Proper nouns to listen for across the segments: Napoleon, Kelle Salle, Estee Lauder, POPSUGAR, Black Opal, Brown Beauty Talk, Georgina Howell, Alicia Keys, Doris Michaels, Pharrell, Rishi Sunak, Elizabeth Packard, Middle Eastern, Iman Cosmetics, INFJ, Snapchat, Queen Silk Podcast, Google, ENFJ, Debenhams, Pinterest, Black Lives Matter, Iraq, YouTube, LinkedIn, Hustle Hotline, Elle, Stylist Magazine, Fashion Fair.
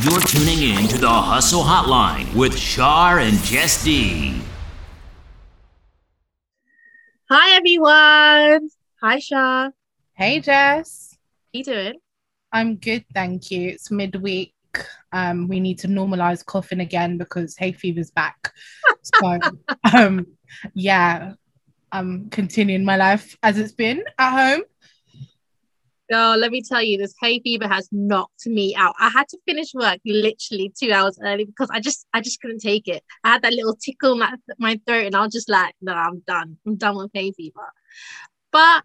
You're tuning in to the Hustle Hotline with Shar and Jess D. Hi, everyone. Hi, Shar. Hey, Jess. How you doing? I'm good, thank you. It's midweek. We need to normalize coughing again because hay fever's back. So, yeah, I'm continuing my life as it's been at home. Girl, let me tell you, this hay fever has knocked me out. I had to finish work literally 2 hours early because I just couldn't take it. I had that little tickle in my throat and I was just like, no, I'm done. I'm done with hay fever. But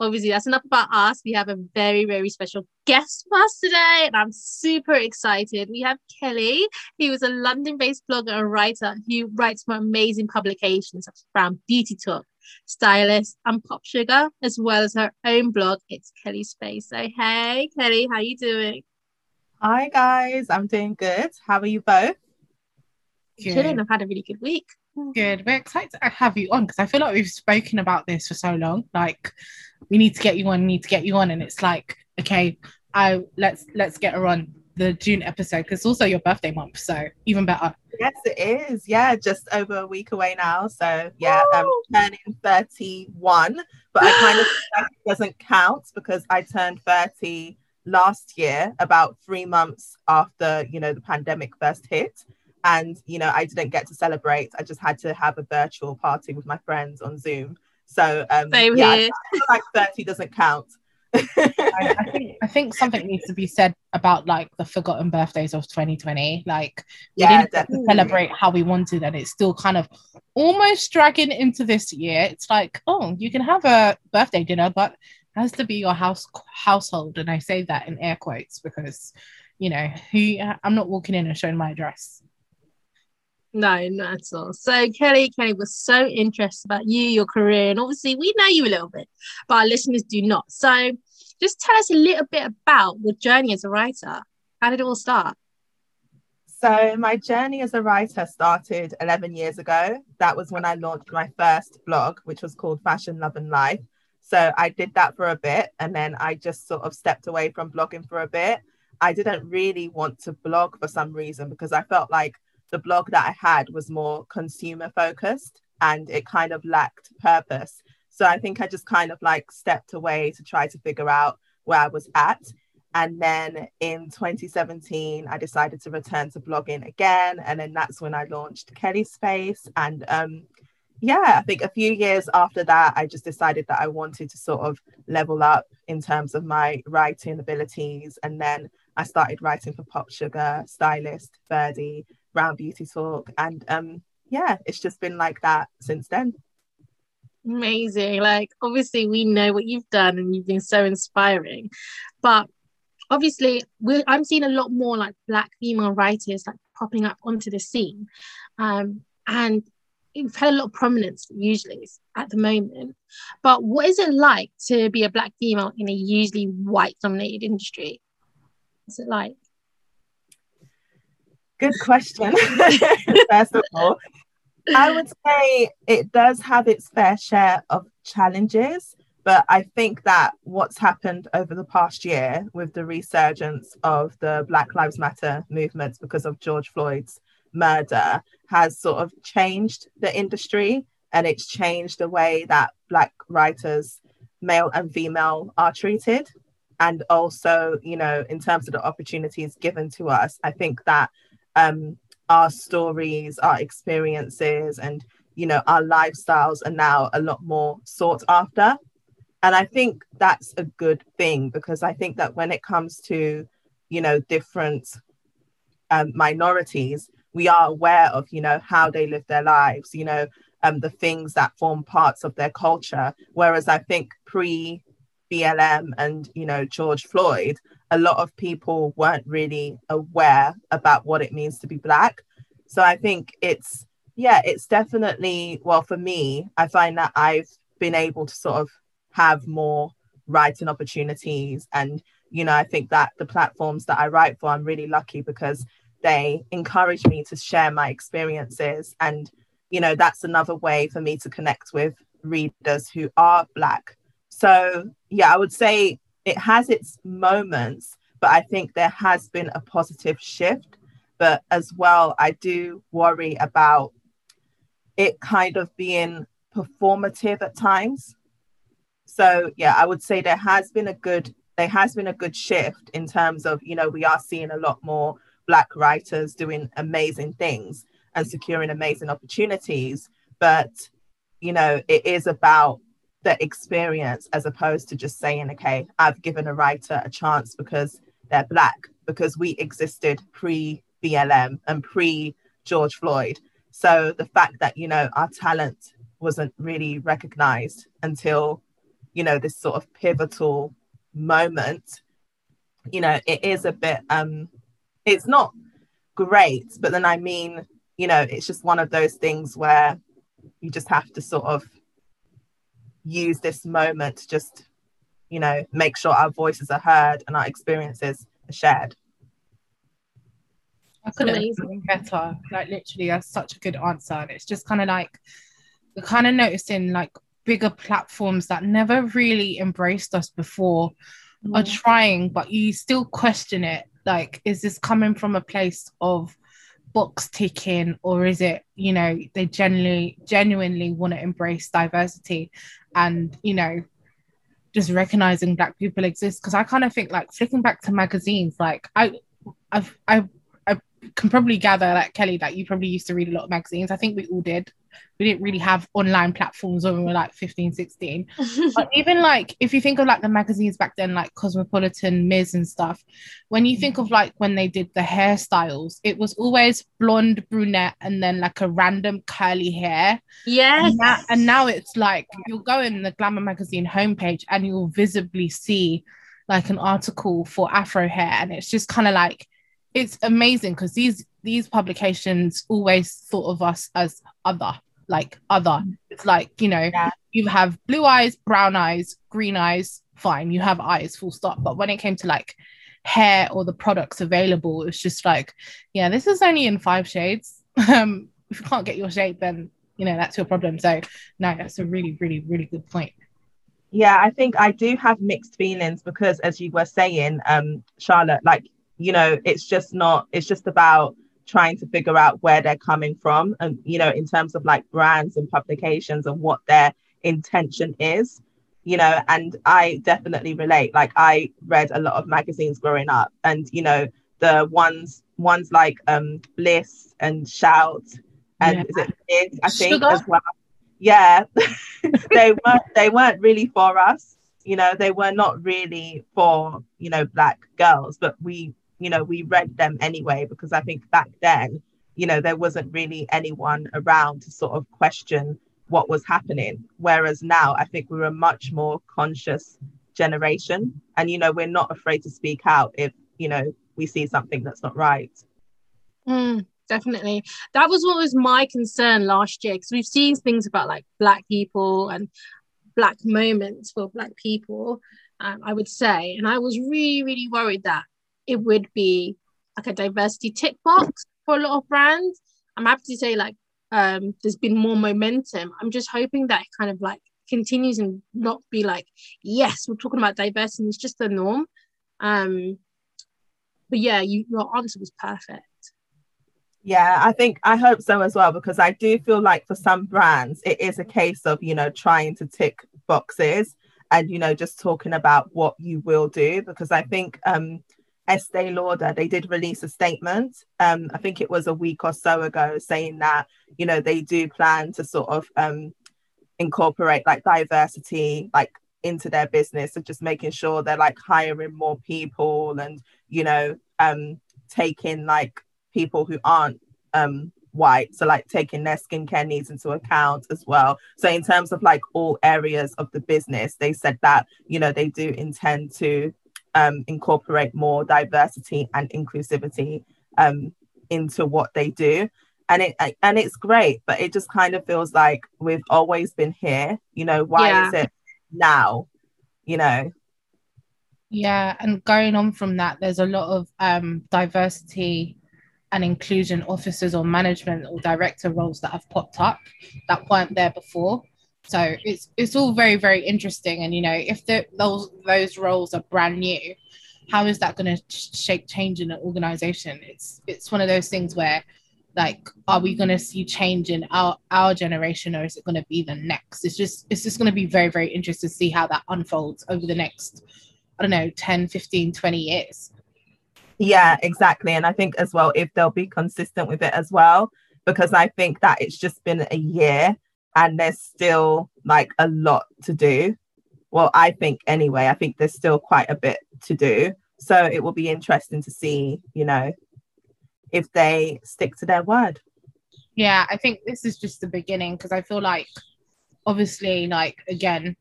obviously, that's enough about us. We have a very, very special guest for us today, and I'm super excited. We have Kelle, who is a London-based blogger and writer who writes for amazing publications such as Brown Beauty Talk, Stylist, and POPSUGAR, as well as her own blog, It's Kelle's Space. So, hey, Kelle, how you doing? Hi, guys. I'm doing good. How are you both? Good. I've had a really good week. Good. We're excited to have you on because I feel like we've spoken about this for so long. Like, we need to get you on. And it's like, okay, let's get her on the June episode because it's also your birthday month, so even better. Yes, it is. Yeah, just over a week away now. So yeah, oh. I'm turning 31, but I kind of feel like it doesn't count because I turned 30 last year, about 3 months after the pandemic first hit. And, I didn't get to celebrate. I just had to have a virtual party with my friends on Zoom. So, yeah, I feel like 30 doesn't count. I think something needs to be said about, like, the forgotten birthdays of 2020. Like, we didn't celebrate how we wanted, and it's still kind of almost dragging into this year. It's like, oh, you can have a birthday dinner, but it has to be your household. And I say that in air quotes because, I'm not walking in and showing my address. No, not at all. So Kelle, we're so interested about you, your career, and obviously we know you a little bit, but our listeners do not. So just tell us a little bit about your journey as a writer. How did it all start? So my journey as a writer started 11 years ago. That was when I launched my first blog, which was called Fashion, Love and Life. So I did that for a bit, and then I just sort of stepped away from blogging for a bit. I didn't really want to blog for some reason because I felt like the blog that I had was more consumer focused and it kind of lacked purpose. So I think I just kind of like stepped away to try to figure out where I was at. And then in 2017, I decided to return to blogging again. And then that's when I launched Kelle's Space. And I think a few years after that, I just decided that I wanted to sort of level up in terms of my writing abilities. And then I started writing for PopSugar, Stylist, BYRDIE, Brown Beauty Talk, and it's just been like that since then. Amazing. Like, obviously we know what you've done and you've been so inspiring, but obviously I'm seeing a lot more like Black female writers like popping up onto the scene, and you've had a lot of prominence usually at the moment. But what is it like to be a Black female in a usually white dominated industry? What's it like? Good question. First of all, I would say it does have its fair share of challenges, but I think that what's happened over the past year with the resurgence of the Black Lives Matter movements because of George Floyd's murder has sort of changed the industry, and it's changed the way that Black writers, male and female, are treated. And also, in terms of the opportunities given to us, I think that our stories, our experiences, and our lifestyles are now a lot more sought after. And I think that's a good thing, because I think that when it comes to different minorities, we are aware of how they live their lives, the things that form parts of their culture. Whereas I think pre BLM and George Floyd, a lot of people weren't really aware about what it means to be Black. So I think it's definitely, well, for me, I find that I've been able to sort of have more writing opportunities. And, I think that the platforms that I write for, I'm really lucky because they encourage me to share my experiences. And, that's another way for me to connect with readers who are Black. So, yeah, I would say it has its moments, But I think there has been a positive shift. But as well, I do worry about it kind of being performative at times. So yeah, I would say there has been a good shift in terms of, you know, we are seeing a lot more Black writers doing amazing things and securing amazing opportunities. But, you know, it is about the experience as opposed to just saying, okay, I've given a writer a chance because they're Black, because we existed pre-BLM and pre-George Floyd. So the fact that, you know, our talent wasn't really recognized until, you know, this sort of pivotal moment, you know, it is a bit, it's not great, but then I mean, you know, it's just one of those things where you just have to sort of use this moment to just, you know, make sure our voices are heard and our experiences are shared. That's amazing, Greta. Like, literally, that's such a good answer. And it's just kind of like, we're kind of noticing like bigger platforms that never really embraced us before are trying, but you still question it. Like, is this coming from a place of box ticking, or is it, you know, they genuinely want to embrace diversity and, you know, just recognizing Black people exist? Because I kind of think, like, flicking back to magazines, like I can probably gather, like, Kelle, that you probably used to read a lot of magazines. I think we all did. We didn't really have online platforms when we were like 15, 16. But even like, if you think of like the magazines back then, like Cosmopolitan, Ms. and stuff, when you think of like when they did the hairstyles, it was always blonde, brunette, and then like a random curly hair. Yes. And now it's like, you'll go in the Glamour magazine homepage and you'll visibly see like an article for Afro hair. And it's just kind of like, it's amazing because these publications always thought of us as other. It's like, you know, you have blue eyes, brown eyes, green eyes, fine, you have eyes, full stop. But when it came to like hair or the products available, it's just like, yeah, this is only in 5 shades. If you can't get your shade, then, you know, that's your problem. So no, that's a really, really, really good point. Yeah, I think I do have mixed feelings because, as you were saying, Charlotte, like, you know, it's just about trying to figure out where they're coming from and, you know, in terms of like brands and publications and what their intention is, you know. And I definitely relate. Like, I read a lot of magazines growing up, and, you know, the ones like Bliss and Shout and is it Big, I think, Sugar? As well. Yeah. they weren't really for us, you know. They were not really for, you know, Black girls, but we read them anyway, because I think back then, you know, there wasn't really anyone around to sort of question what was happening. Whereas now, I think we're a much more conscious generation. And, you know, we're not afraid to speak out if, you know, we see something that's not right. Definitely. That was what was my concern last year, because we've seen things about like Black people and Black moments for Black people, I would say. And I was really, really worried that it would be like a diversity tick box for a lot of brands. I'm happy to say, like, there's been more momentum. I'm just hoping that it kind of like continues and not be like, yes, we're talking about diversity and it's just the norm. But yeah, your answer was perfect. Yeah, I think, I hope so as well, because I do feel like for some brands, it is a case of, you know, trying to tick boxes and, you know, just talking about what you will do. Because I think, Estee Lauder, they did release a statement, I think it was a week or so ago, saying that, you know, they do plan to sort of incorporate like diversity like into their business, and just making sure they're like hiring more people and, you know, taking like people who aren't white, so like taking their skincare needs into account as well. So in terms of like all areas of the business, they said that, you know, they do intend to incorporate more diversity and inclusivity into what they do. And it's great, but it just kind of feels like we've always been here, you know. Why is it now, you know? Yeah. And going on from that, there's a lot of diversity and inclusion officers or management or director roles that have popped up that weren't there before. So it's all very, very interesting. And, you know, if those roles are brand new, how is that going to shape change in an organization? It's one of those things where, like, are we going to see change in our generation, or is it going to be the next? It's just going to be very, very interesting to see how that unfolds over the next, I don't know, 10, 15, 20 years. Yeah, exactly. And I think as well, if they'll be consistent with it as well, because I think that it's just been a year and there's still like a lot to do. Well, I think anyway, I think there's still quite a bit to do. So it will be interesting to see, you know, if they stick to their word. Yeah, I think this is just the beginning, because I feel like, obviously, like, again,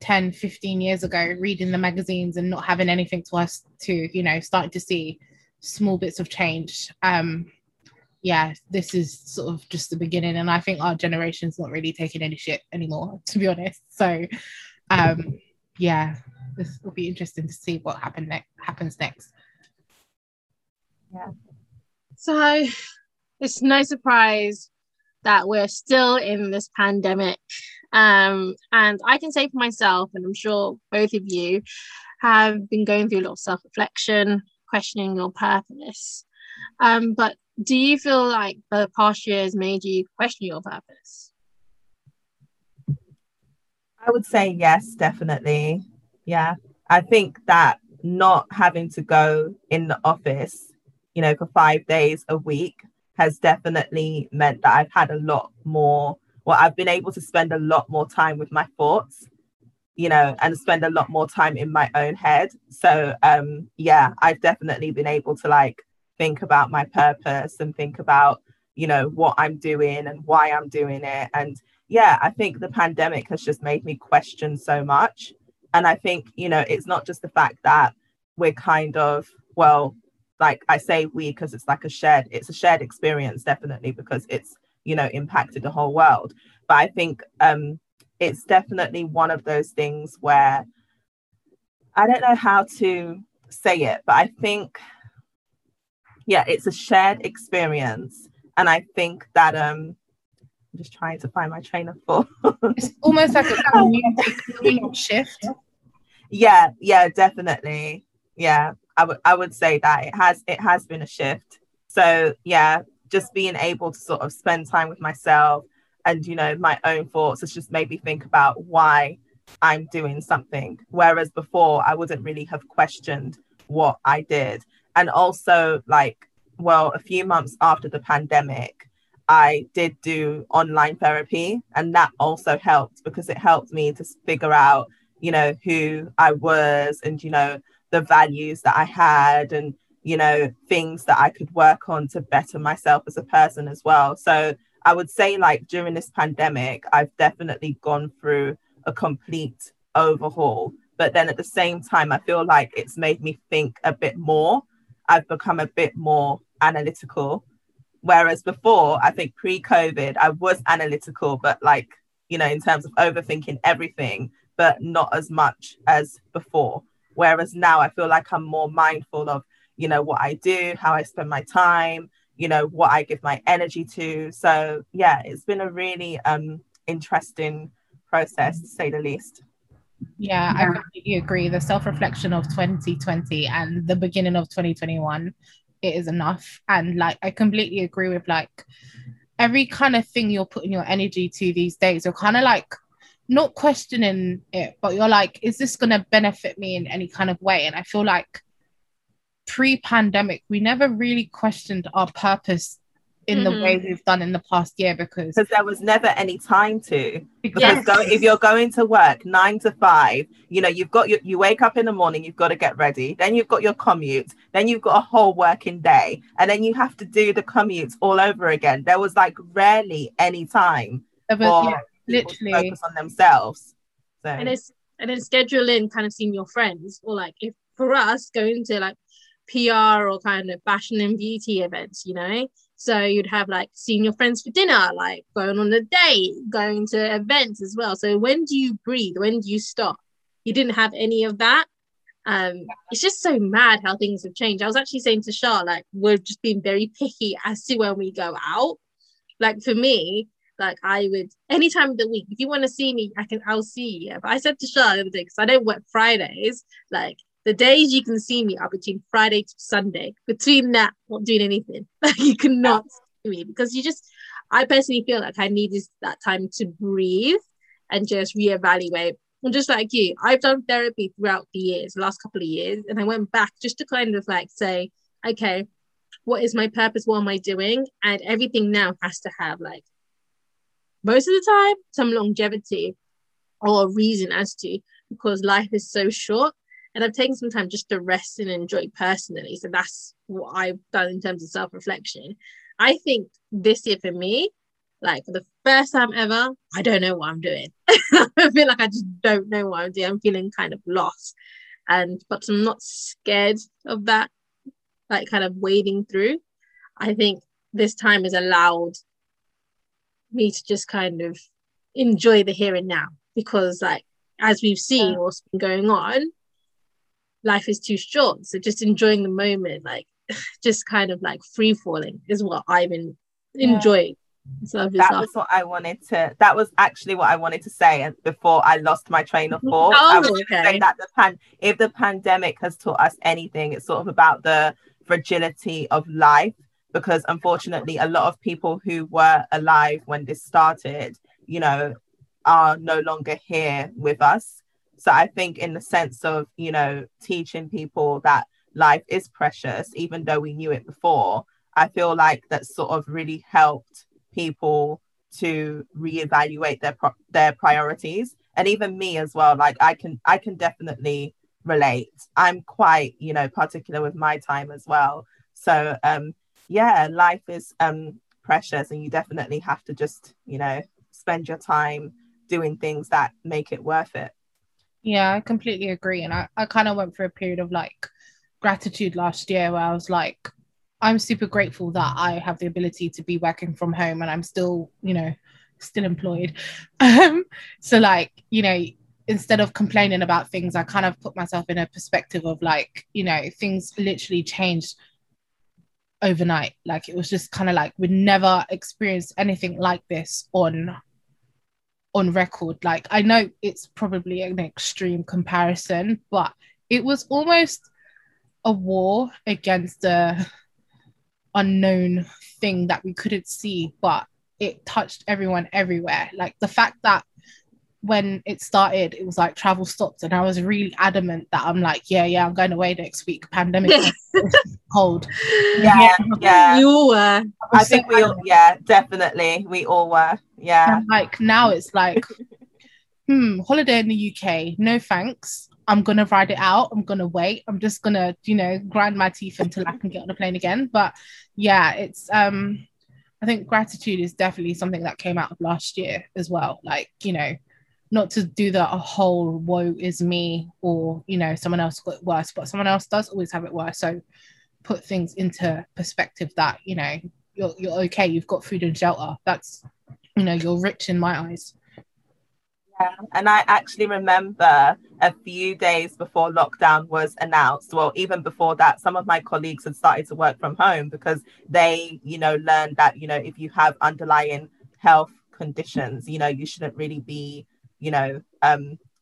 10, 15 years ago, reading the magazines and not having anything to us to, you know, starting to see small bits of change. Yeah, this is sort of just the beginning. And I think our generation's not really taking any shit anymore, to be honest. So, yeah, this will be interesting to see what happens next. Yeah. So it's no surprise that we're still in this pandemic. And I can say for myself, and I'm sure both of you have been going through a lot of self-reflection, questioning your purpose. But do you feel like the past year has made you question your purpose? I would say yes, definitely. Yeah. I think that not having to go in the office, you know, for 5 days a week has definitely meant that I've had a lot more, well, I've been able to spend a lot more time with my thoughts, you know, and spend a lot more time in my own head. So, yeah, I've definitely been able to like think about my purpose and think about, you know, what I'm doing and why I'm doing it. And yeah, I think the pandemic has just made me question so much. And I think, you know, it's not just the fact that we're kind of, well, like I say we, because it's like a shared experience, definitely, because it's, you know, impacted the whole world. But I think it's definitely one of those things where I don't know how to say it, but I think, yeah, it's a shared experience. And I think that I'm just trying to find my train of thought. It's almost like a shift. Yeah, definitely. Yeah. I would say that it has been a shift. So yeah, just being able to sort of spend time with myself and, you know, my own thoughts has just made me think about why I'm doing something. Whereas before I wouldn't really have questioned what I did. And also, like, well, a few months after the pandemic, I did do online therapy, and that also helped because it helped me to figure out, you know, who I was and, you know, the values that I had and, you know, things that I could work on to better myself as a person as well. So I would say, like, during this pandemic, I've definitely gone through a complete overhaul. But then at the same time, I feel like it's made me think a bit more. I've become a bit more analytical. Whereas before, I think pre-COVID, I was analytical, but like, you know, in terms of overthinking everything, but not as much as before. Whereas now I feel like I'm more mindful of, you know, what I do, how I spend my time, you know, what I give my energy to. So, yeah, it's been a really interesting process, to say the least. Yeah, I completely agree. The self-reflection of 2020 and the beginning of 2021, it is enough. And like, I completely agree with like every kind of thing you're putting your energy to these days, you're kind of like, not questioning it, but you're like, is this going to benefit me in any kind of way? And I feel like pre-pandemic, we never really questioned our purpose in the way we've done in the past year because there was never any time to. Because if you're going to work 9 to 5, you know, you've got you wake up in the morning, you've got to get ready, then you've got your commute, then you've got a whole working day, and then you have to do the commutes all over again. There was like rarely any time literally focus on themselves. So. And then scheduling, kind of seeing your friends, or like if for us going to like PR or kind of fashion and beauty events, you know, so you'd have like seeing your friends for dinner, like going on a date, going to events as well. So when do you breathe? When do you stop? You didn't have any of that. It's just so mad how things have changed. I was actually saying to Shah, like, we're just being very picky as to when we go out. Like for me, like I would, any time of the week, if you want to see me, I'll see you. But I said to Charlotte the other day, because I don't work Fridays, like The days you can see me are between Friday to Sunday. Between that, not doing anything. Like, you cannot see me because you just, I personally feel like I need that time to breathe and just reevaluate. And just like you, I've done therapy throughout the years, the last couple of years. And I went back just to kind of like say, okay, what is my purpose? What am I doing? And everything now has to have like, most of the time, some longevity or reason as to, because life is so short. And I've taken some time just to rest and enjoy personally. So that's what I've done in terms of self-reflection. I think this year for me, like for the first time ever, I don't know what I'm doing. I feel like I just don't know what I'm doing. I'm feeling kind of lost. But I'm not scared of that, like kind of wading through. I think this time has allowed me to just kind of enjoy the here and now, because like, as we've seen what's been going on, life is too short. So just enjoying the moment, like just kind of like free falling is what I've been enjoying. So that was actually what I wanted to say before I lost my train of thought. I was saying that if the pandemic has taught us anything, it's sort of about the fragility of life, because unfortunately a lot of people who were alive when this started, you know, are no longer here with us. So I think in the sense of, you know, teaching people that life is precious, even though we knew it before, I feel like that sort of really helped people to reevaluate their priorities. And even me as well, like I can definitely relate. I'm quite, you know, particular with my time as well. So life is precious, and you definitely have to just, you know, spend your time doing things that make it worth it. Yeah, I completely agree. And I kind of went through a period of like gratitude last year where I was like, I'm super grateful that I have the ability to be working from home and I'm still, you know, still employed. So like, you know, instead of complaining about things, I kind of put myself in a perspective of like, you know, things literally changed overnight. Like it was just kind of like we'd never experienced anything like this on record. Like I know it's probably an extreme comparison, but it was almost a war against the unknown thing that we couldn't see, but it touched everyone everywhere. Like the fact that when it started, it was like travel stopped, and I was really adamant that I'm like, yeah, I'm going away next week. Pandemic, cold. Yeah. You all were. I think we all, definitely, we all were. Yeah. And like now, it's like, holiday in the UK. No thanks. I'm gonna ride it out. I'm gonna wait. I'm just gonna, you know, grind my teeth until I can get on the plane again. But yeah, it's I think gratitude is definitely something that came out of last year as well. Like, you know, not to do the whole woe is me or, you know, someone else got it worse, but someone else does always have it worse. So put things into perspective that, you know, you're okay. You've got food and shelter. That's, you know, you're rich in my eyes. Yeah. And I actually remember a few days before lockdown was announced, well, even before that, some of my colleagues had started to work from home because they, you know, learned that, you know, if you have underlying health conditions, you know, you shouldn't really be, you know,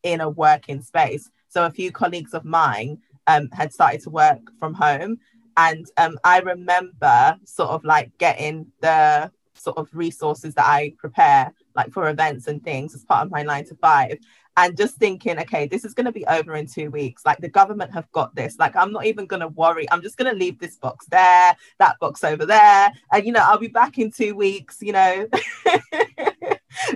in a working space. So a few colleagues of mine had started to work from home. And I remember sort of like getting the sort of resources that I prepare, like for events and things as part of my 9 to 5. And just thinking, okay, this is going to be over in 2 weeks. Like the government have got this. Like, I'm not even going to worry. I'm just going to leave this box there, that box over there. And, you know, I'll be back in 2 weeks, you know.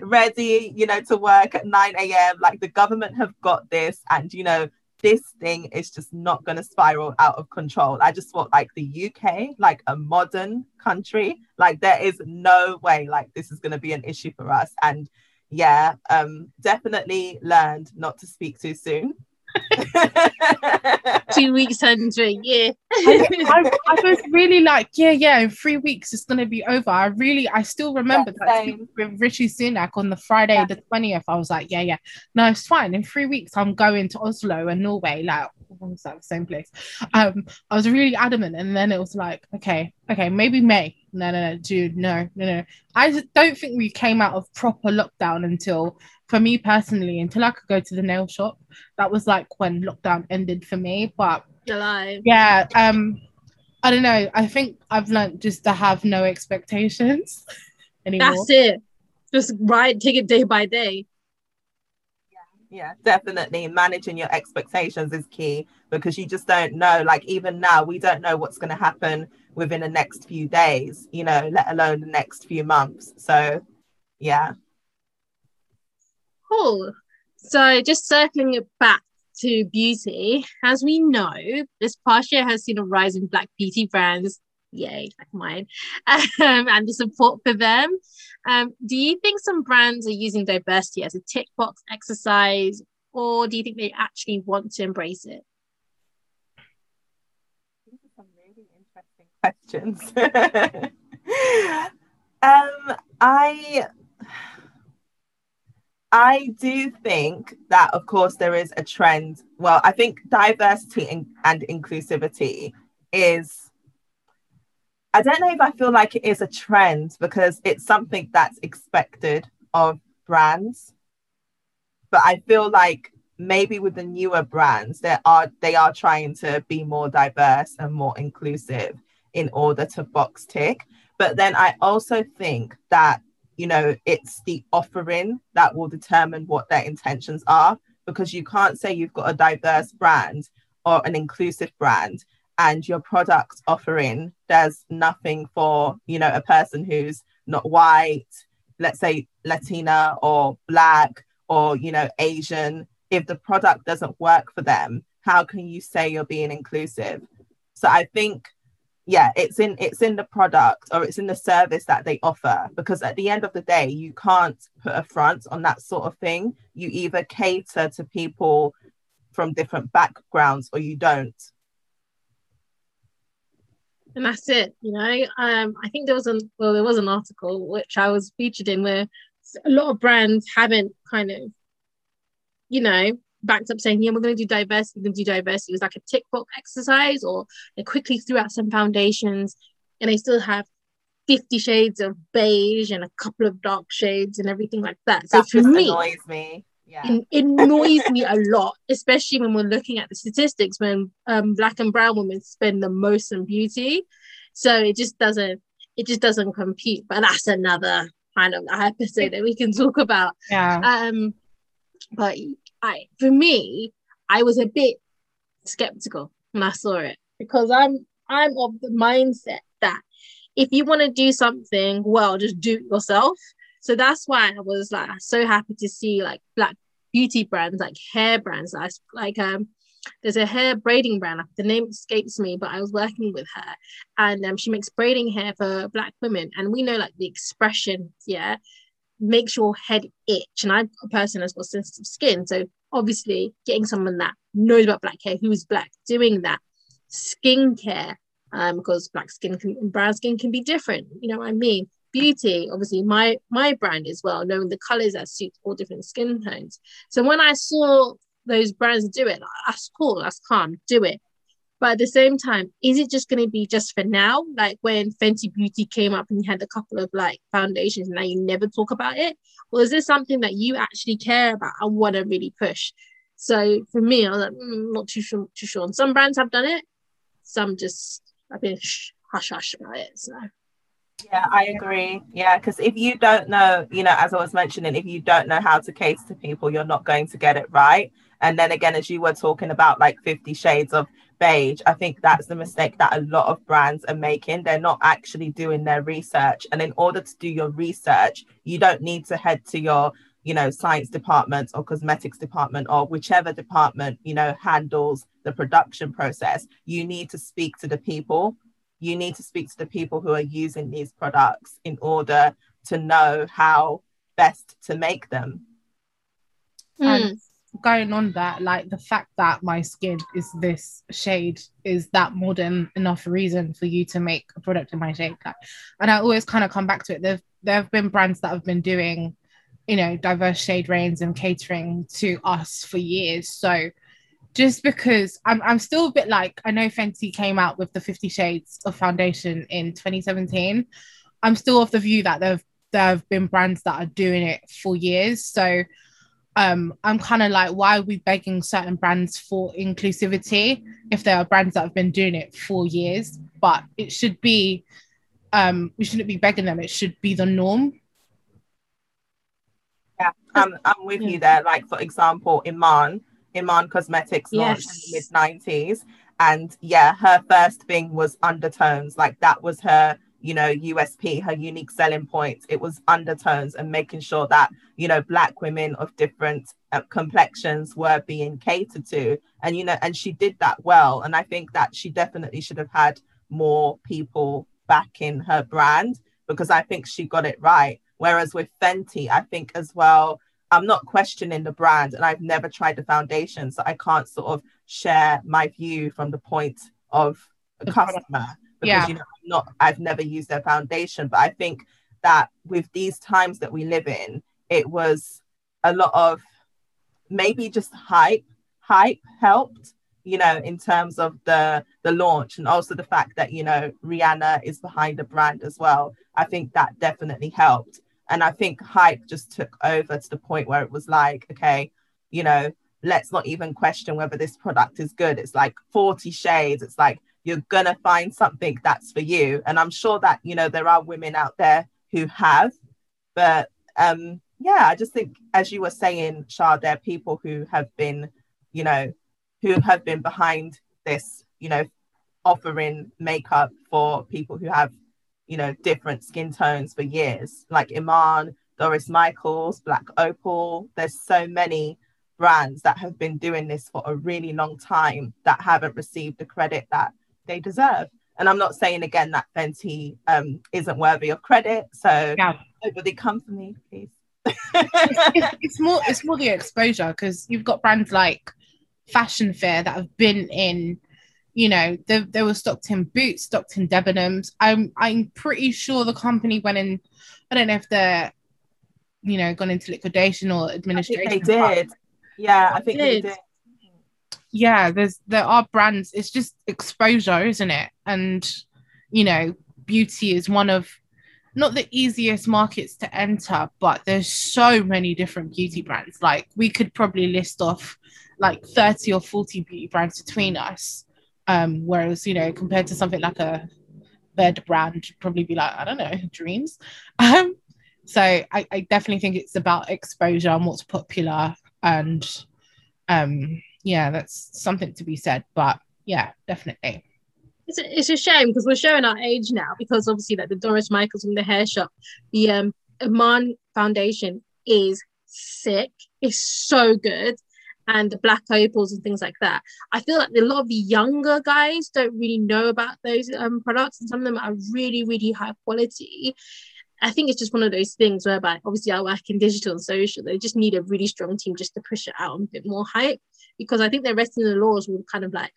Ready, you know, to work at 9 a.m. Like the government have got this, and you know, this thing is just not going to spiral out of control. I just thought, like the UK, like a modern country, like there is no way like this is going to be an issue for us. And yeah, definitely learned not to speak too soon. 2 weeks into a year. I was really like, in 3 weeks it's gonna be over. I still remember that with Rishi Sunak on the Friday the 20th. I was like, no, it's fine. In 3 weeks I'm going to Oslo and Norway. Like, almost at the same place. I was really adamant, and then it was like, okay, maybe May. No, dude, no. I don't think we came out of proper lockdown until, for me personally, until I could go to the nail shop. That was like when lockdown ended for me. But July. Yeah. I don't know. I think I've learned just to have no expectations anymore. That's it. Just take it day by day. Yeah, definitely. Managing your expectations is key, because you just don't know. Like, even now, we don't know what's going to happen within the next few days, you know, let alone the next few months. So, yeah. Cool. So just circling it back to beauty, as we know, this past year has seen a rise in Black beauty brands. Yay, like mine. And the support for them. Do you think some brands are using diversity as a tick box exercise, or do you think they actually want to embrace it? These are some really interesting questions. I do think that, of course, there is a trend. Well, I think diversity and inclusivity is, I don't know if I feel like it is a trend, because it's something that's expected of brands. But I feel like maybe with the newer brands, they are trying to be more diverse and more inclusive in order to box tick. But then I also think that, you know, it's the offering that will determine what their intentions are, because you can't say you've got a diverse brand or an inclusive brand and your product offering, there's nothing for, you know, a person who's not white, let's say Latina or Black or, you know, Asian. If the product doesn't work for them, how can you say you're being inclusive? So I think, yeah, it's in the product, or it's in the service that they offer, because at the end of the day, you can't put a front on that sort of thing. You either cater to people from different backgrounds or you don't. And that's it, you know. I think there was an article which I was featured in where a lot of brands haven't kind of, you know, backed up saying, yeah, we're going to do diversity, we're going to do diversity. It was like a tick box exercise, or they quickly threw out some foundations and they still have 50 shades of beige and a couple of dark shades and everything like that. So that for me, annoys me. Yeah. It annoys me a lot, especially when we're looking at the statistics, when Black and brown women spend the most on beauty. So it just doesn't compute. But that's another kind of episode that we can talk about. Yeah. But I was a bit skeptical when I saw it, because I'm of the mindset that if you want to do something well, just do it yourself. So that's why I was like so happy to see like Black beauty brands, like hair brands. There's a hair braiding brand, the name escapes me, but I was working with her, and she makes braiding hair for Black women. And we know like the expression, yeah, makes your head itch. And I'm a person that's got sensitive skin, so obviously getting someone that knows about Black hair, who's Black, doing that skincare, because Black skin and brown skin can be different. You know what I mean? Beauty, obviously my brand as well, knowing the colors that suit all different skin tones. So when I saw those brands do it, that's cool, that's calm, do it. But at the same time, is it just going to be just for now? Like when Fenty Beauty came up and you had a couple of like foundations and now you never talk about it? Or is this something that you actually care about and want to really push? So for me, I was like, not too sure. And some brands have done it, some just I've been hush about it. So yeah, I agree. Yeah, because if you don't know, you know, as I was mentioning, if you don't know how to cater to people, you're not going to get it right. And then again, as you were talking about like 50 shades of beige, I think that's the mistake that a lot of brands are making. They're not actually doing their research. And in order to do your research, you don't need to head to your, you know, science department or cosmetics department or whichever department, you know, handles the production process. You need to speak to the people. You need to speak to the people who are using these products in order to know how best to make them. And going on that, like the fact that my skin is this shade is that more than enough reason for you to make a product in my shade. Like, and I always kind of come back to it. There have been brands that have been doing, you know, diverse shade ranges and catering to us for years. So just because I'm still a bit like, I know Fenty came out with the 50 Shades of Foundation in 2017. I'm still of the view that there have been brands that are doing it for years. So I'm kind of like, why are we begging certain brands for inclusivity if there are brands that have been doing it for years? But it should be, we shouldn't be begging them. It should be the norm. Yeah, I'm with you there. Like, for example, Iman Cosmetics launched in the mid-90s. And yeah, her first thing was undertones. Like, that was her, you know, USP, her unique selling point. It was undertones and making sure that, you know, Black women of different complexions were being catered to. And, you know, and she did that well. And I think that she definitely should have had more people back in her brand, because I think she got it right. Whereas with Fenty, I think as well, I'm not questioning the brand and I've never tried the foundation, so I can't sort of share my view from the point of a customer. Because you know, I've never used their foundation. But I think that with these times that we live in, it was a lot of maybe just hype. Hype helped, you know, in terms of the launch, and also the fact that, you know, Rihanna is behind the brand as well. I think that definitely helped. And I think hype just took over to the point where it was like, okay, you know, let's not even question whether this product is good. It's like 40 shades. It's like, you're going to find something that's for you. And I'm sure that, you know, there are women out there who have. But yeah, I just think, as you were saying, Shah, there are people who have been, you know, who have been behind this, you know, offering makeup for people who have, you know, different skin tones for years, like Iman, Doris Michaels, Black Opal. There's so many brands that have been doing this for a really long time that haven't received the credit that they deserve. And I'm not saying again that Fenty isn't worthy of credit, so nobody come for me, please. it's more the exposure, because you've got brands like Fashion Fair that have been in, you know, they were stocked in Boots, stocked in Debenhams. I'm pretty sure the company went in, I don't know if they're, you know, gone into liquidation or administration. I think they did. Yeah, I think they did. Yeah, there are brands. It's just exposure, isn't it? And, you know, beauty is one of not the easiest markets to enter, but there's so many different beauty brands. Like, we could probably list off like 30 or 40 beauty brands between us. Whereas, you know, compared to something like a Bird brand, you'd probably be like, I don't know, Dreams. So I definitely think it's about exposure and what's popular. And yeah, that's something to be said. But yeah, definitely. It's a shame, because we're showing our age now, because obviously like the Doris Michaels from the hair shop, the Iman foundation is sick. It's so good. And the Black Opals and things like that. I feel like a lot of the younger guys don't really know about those products, and some of them are really, really high quality. I think it's just one of those things whereby, obviously, I work in digital and social. They just need a really strong team just to push it out and a bit more hype, because I think the rest of the laws will kind of like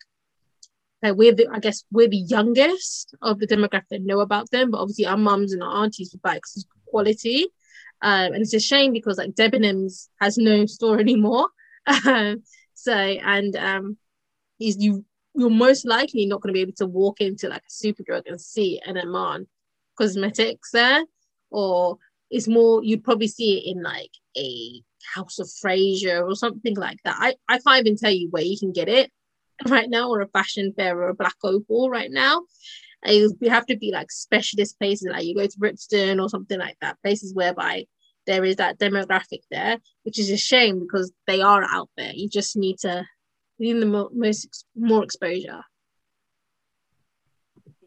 we're the youngest of the demographic that know about them. But obviously, our mums and our aunties would buy it because it's quality. And it's a shame, because like Debenhams has no store anymore. You're most likely not going to be able to walk into like a Superdrug and see an Iman Cosmetics there, or it's more, you'd probably see it in like a House of Fraser or something like that. I can't even tell you where you can get it right now, or a Fashion Fair or a Black Opal right now. You have to be like specialist places, like you go to Brixton or something like that, places whereby there is that demographic there, which is a shame, because they are out there. You just need to need the more exposure.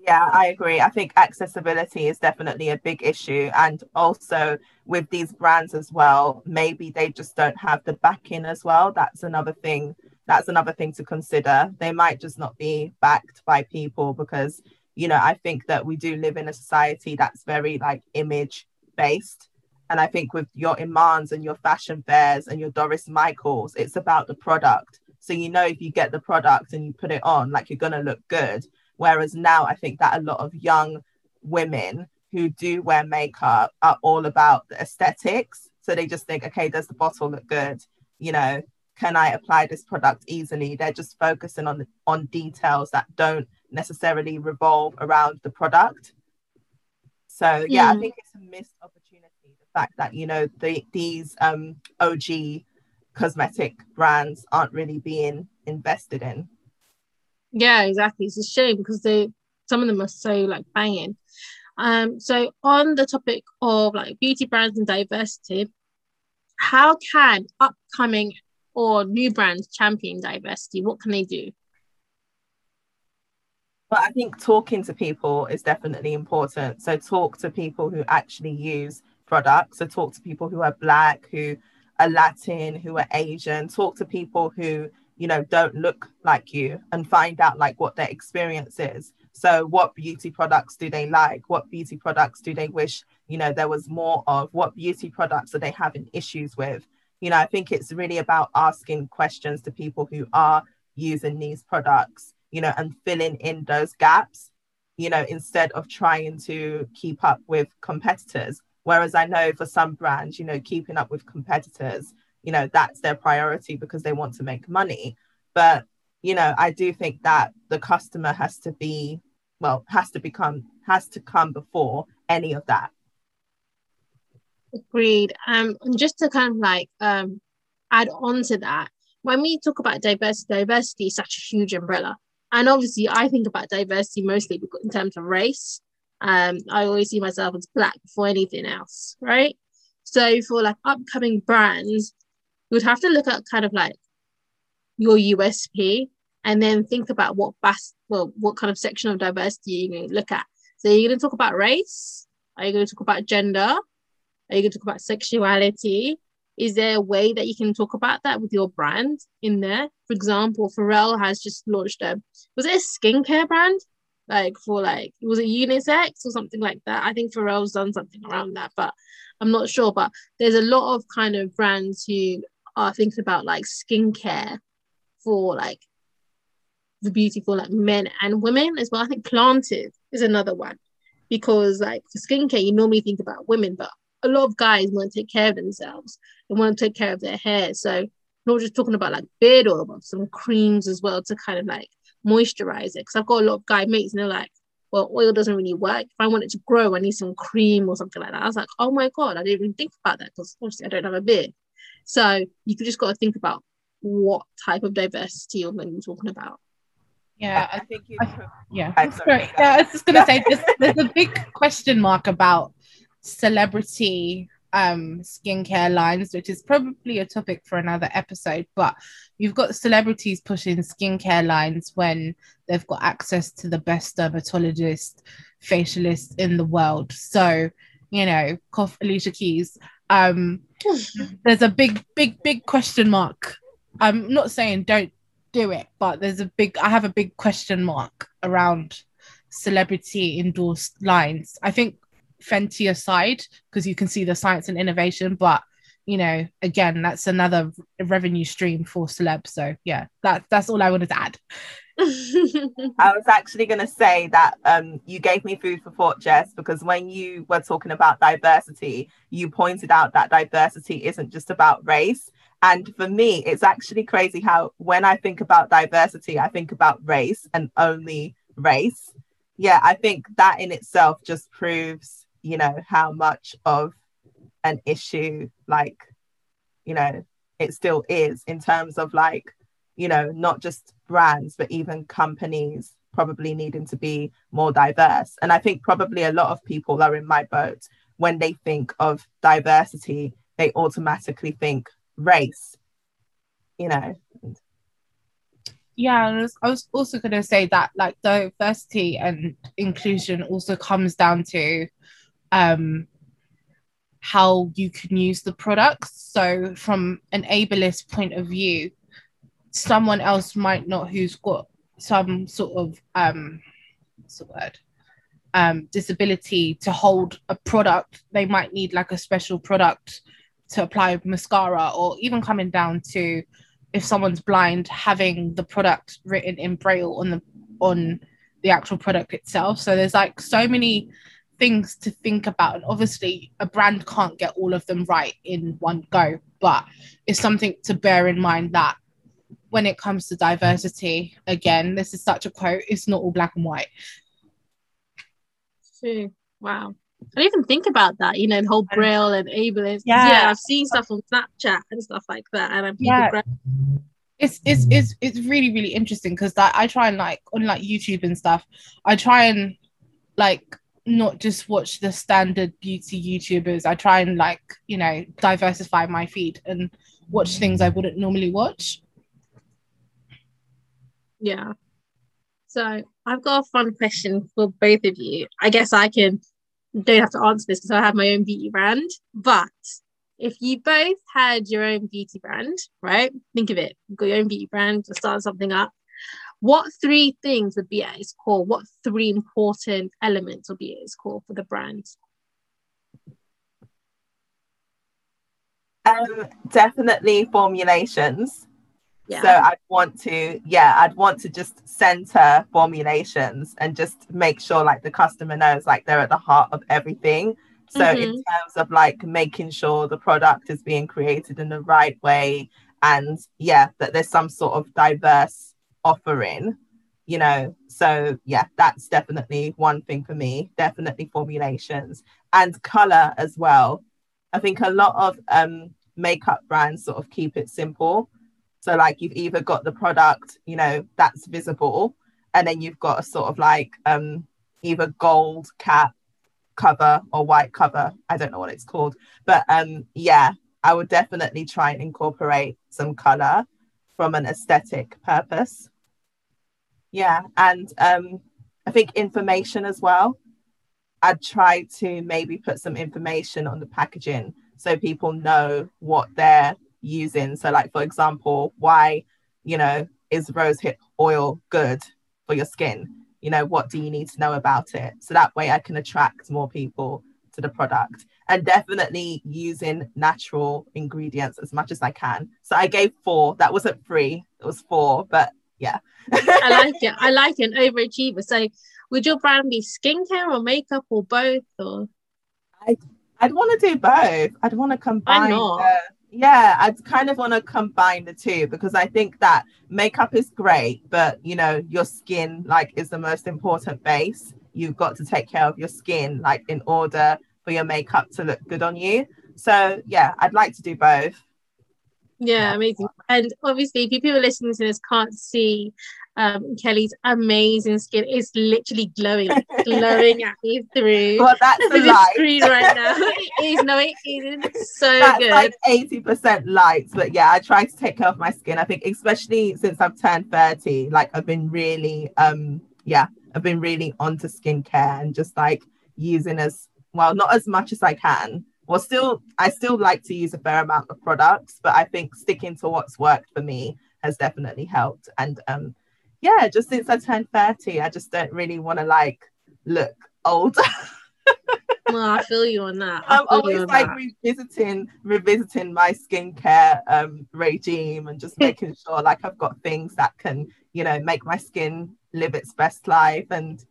Yeah, I agree. I think accessibility is definitely a big issue. And also with these brands as well, maybe they just don't have the backing as well. That's another thing. That's another thing to consider. They might just not be backed by people, because, you know, I think that we do live in a society that's very like image based. And I think with your Imans and your Fashion Fairs and your Doris Michaels, it's about the product. So, you know, if you get the product and you put it on, like, you're going to look good. Whereas now I think that a lot of young women who do wear makeup are all about the aesthetics. So they just think, okay, does the bottle look good? You know, can I apply this product easily? They're just focusing on details that don't necessarily revolve around the product. So yeah, I think it's a missed opportunity. The fact that, you know, these OG cosmetic brands aren't really being invested in. Yeah, exactly. It's a shame because some of them are so like banging. So on the topic of like beauty brands and diversity, how can upcoming or new brands champion diversity? What can they do? Well, I think talking to people is definitely important. So talk to people who actually use products. So talk to people who are Black, who are Latin, who are Asian. Talk to people who, you know, don't look like you and find out like what their experience is. So what beauty products do they like? What beauty products do they wish, you know, there was more of? What beauty products are they having issues with? You know, I think it's really about asking questions to people who are using these products, you know, and filling in those gaps, you know, instead of trying to keep up with competitors. Whereas I know for some brands, you know, keeping up with competitors, you know, that's their priority because they want to make money. But, you know, I do think that the customer has to come before any of that. Agreed. And just to kind of like add on to that, when we talk about diversity is such a huge umbrella. And obviously I think about diversity mostly in terms of race. I always see myself as Black before anything else, right? So for like upcoming brands, you would have to look at kind of like your USP and then think about what kind of section of diversity you're going to look at. So you're going to talk about race? Are you going to talk about gender? Are you going to talk about sexuality? Is there a way that you can talk about that with your brand in there? For example, Pharrell has just launched was it a skincare brand? Like for like, was it unisex or something like that? I think Pharrell's done something around that, but I'm not sure. But there's a lot of kind of brands who are thinking about like skincare for like the beauty for like men and women as well. I think Planted is another one because like for skincare, you normally think about women, but a lot of guys want to take care of themselves and want to take care of their hair. So not just talking about like beard oil, but some creams as well to kind of like moisturize it. Because I've got a lot of guy mates and they're like, well, oil doesn't really work. If I want it to grow, I need some cream or something like that. I was like, oh my God, I didn't even think about that because obviously I don't have a beard. So you just got to think about what type of diversity you're going to be talking about. Yeah, I think I was just going to say, there's a big question mark about celebrity skincare lines, which is probably a topic for another episode, but you've got celebrities pushing skincare lines when they've got access to the best dermatologist, facialist in the world. So, you know, cough Alicia Keys. There's a big question mark. I'm not saying don't do it, but I have a big question mark around celebrity endorsed lines. I think Fenty aside, because you can see the science and innovation, but you know, again, that's another revenue stream for celebs. So yeah, that's all I wanted to add. I was actually going to say that you gave me food for thought, Jess, because when you were talking about diversity, you pointed out that diversity isn't just about race. And for me, it's actually crazy how when I think about diversity, I think about race and only race. Yeah, I think that in itself just proves, you know, how much of an issue, like, you know, it still is in terms of like, you know, not just brands, but even companies probably needing to be more diverse. And I think probably a lot of people are in my boat. When they think of diversity, they automatically think race, you know. Yeah, and I was also going to say that like diversity and inclusion also comes down to how you can use the products. So from an ableist point of view, someone else might not, who's got some sort of disability to hold a product. They might need like a special product to apply mascara, or even coming down to if someone's blind, having the product written in Braille on the actual product itself. So there's like so many things to think about. And obviously a brand can't get all of them right in one go. but it's something to bear in mind that when it comes to diversity, again, this is such a quote, it's not all black and white. True. Wow. I didn't even think about that, you know, the whole braille and ableism. Yeah, I've seen stuff on Snapchat and stuff like that, and I'm it's really, really interesting, because that I try and, like, on like YouTube and stuff, I try and like not just watch the standard beauty YouTubers. I try and, like, you know, diversify my feed and watch things I wouldn't normally watch. Yeah. So I've got a fun question for both of you. I guess I can don't have to answer this because I have my own beauty brand, but if you both had your own beauty brand, right? Think of it, you've got your own beauty brand, you're starting something up. What three things would be at its core? What three important elements would be at its core for the brand? Definitely formulations. Yeah. So I'd want to just center formulations and just make sure, like, the customer knows, like, they're at the heart of everything. So in terms of, like, making sure the product is being created in the right way, and that there's some sort of diverse offering, you know. So that's definitely one thing for me, definitely formulations and color as well. I think a lot of makeup brands sort of keep it simple. So, like, you've either got the product, you know, that's visible, and then you've got a sort of, like, either gold cap cover or white cover. I don't know what it's called. But, I would definitely try and incorporate some colour from an aesthetic purpose. Yeah. And I think information as well. I'd try to maybe put some information on the packaging so people know what they're using. So, like, for example, why, you know, is rosehip oil good for your skin? You know, what do you need to know about it? So that way I can attract more people to the product, and definitely using natural ingredients as much as I can. So I gave 4. That wasn't 3, it was 4, but yeah. I like it. An overachiever. So would your brand be skincare or makeup or both? Or I'd want to do both. I'd want to combine. I'd kind of want to combine the two, because I think that makeup is great, but, you know, your skin, like, is the most important base. You've got to take care of your skin, like, in order for your makeup to look good on you. So, I'd like to do both. Yeah, amazing. And obviously, if people listening to this can't see Kelle's amazing skin, is literally glowing at me through the screen right now. It is so that's good. Like 80% light, but I try to take care of my skin. I think especially since I've turned 30, like, I've been really onto skincare and just, like, using as well, not as much as I can. Well, I still like to use a fair amount of products, but I think sticking to what's worked for me has definitely helped. And just since I turned 30, I just don't really want to, like, look old. Well, I feel you on that. I'm always, like, revisiting my skincare regime and just making sure, like, I've got things that can, you know, make my skin live its best life. And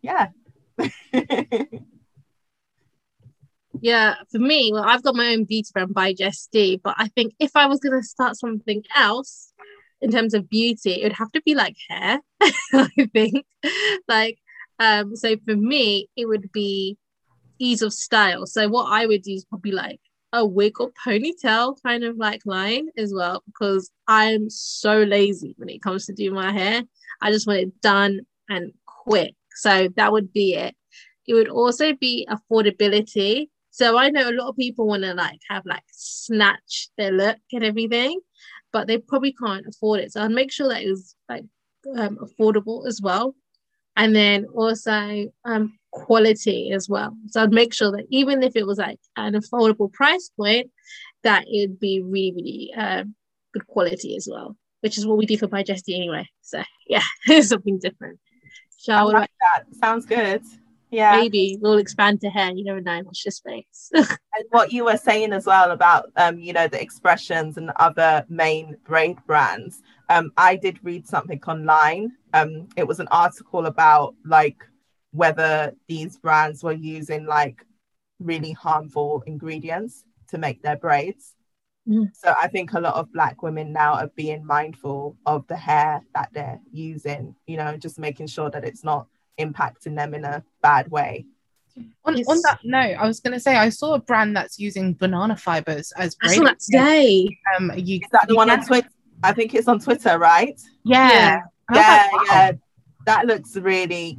yeah, for me, well, I've got my own beauty brand, ByJesty, but I think if I was going to start something else in terms of beauty, it would have to be, like, hair. I think, like, so for me, it would be ease of style. So what I would do is probably, like, a wig or ponytail kind of, like, line as well, because I'm so lazy when it comes to doing my hair. I just want it done and quick. So that would be it. It would also be affordability. So I know a lot of people want to, like, have, like, snatch their look and everything, but they probably can't afford it. So I'd make sure that it was, like, affordable as well. And then also quality as well. So I'd make sure that even if it was, like, an affordable price point, that it'd be really, really good quality as well, which is what we do for ByJesty anyway. So something different. Shall I like that. Sounds good. Yeah, maybe we'll expand to hair. You never know. Watch this space. And what you were saying as well about you know, the expressions and other main braid brands. I did read something online. It was an article about, like, whether these brands were using, like, really harmful ingredients to make their braids. So I think a lot of Black women now are being mindful of the hair that they're using, you know, just making sure that it's not impacting them in a bad way. On that note, I was going to say, I saw a brand that's using banana fibres as braids. I saw that today. Is that the one on Twitter? I think it's on Twitter, right? Yeah. That looks really,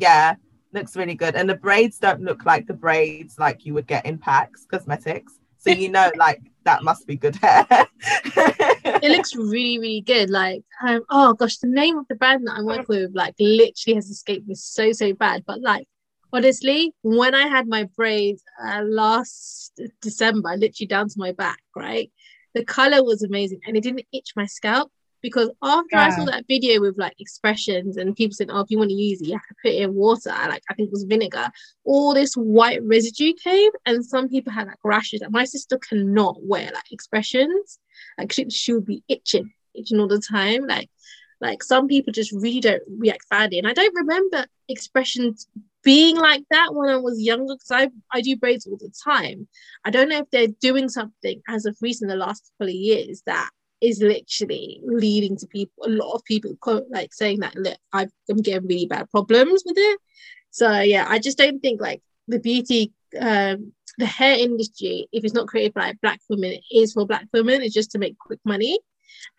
looks really good. And the braids don't look like the braids like you would get in Pax Cosmetics. So, you know, like, that must be good hair. It looks really, really good. Like, oh, gosh, the name of the brand that I work with, like, literally has escaped me so bad. But, like, honestly, when I had my braids last December, literally down to my back, right? The colour was amazing and it didn't itch my scalp, because after I saw that video with like expressions and people saying, oh, if you want to use it, you have to put it in water. Like, I think it was vinegar. All this white residue came and some people had like rashes. Like, my sister cannot wear like expressions. Like, she would be itching all the time. Like some people just really don't react badly. And I don't remember expressions being like that when I was younger, because I do braids all the time. I don't know if they're doing something as of recent, the last couple of years, that is literally leading to people, a lot of people like saying that, look, I'm getting really bad problems with it. So yeah, I just don't think like the beauty, the hair industry, if it's not created by Black women, it is for Black women. It's just to make quick money.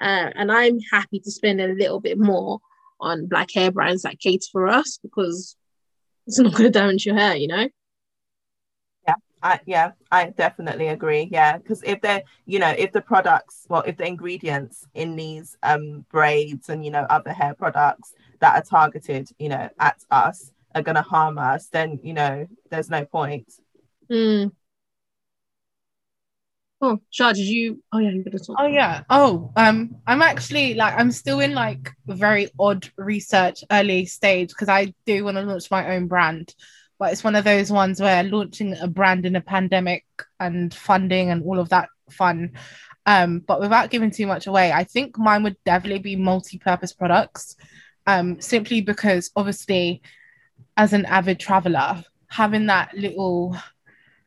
And I'm happy to spend a little bit more on Black hair brands that cater for us, because it's not going to damage your hair, you know? I definitely agree. Yeah, because if they're, you know, if the products, well, if the ingredients in these braids and, you know, other hair products that are targeted, you know, at us are going to harm us, then, you know, there's no point. Oh, Shah, did you? Oh, yeah, you're going to talk. Oh, yeah. Oh, I'm actually like, I'm still in like very odd research early stage, because I do want to launch my own brand, but it's one of those ones where launching a brand in a pandemic and funding and all of that fun. But without giving too much away, I think mine would definitely be multi-purpose products, simply because obviously as an avid traveler, having that little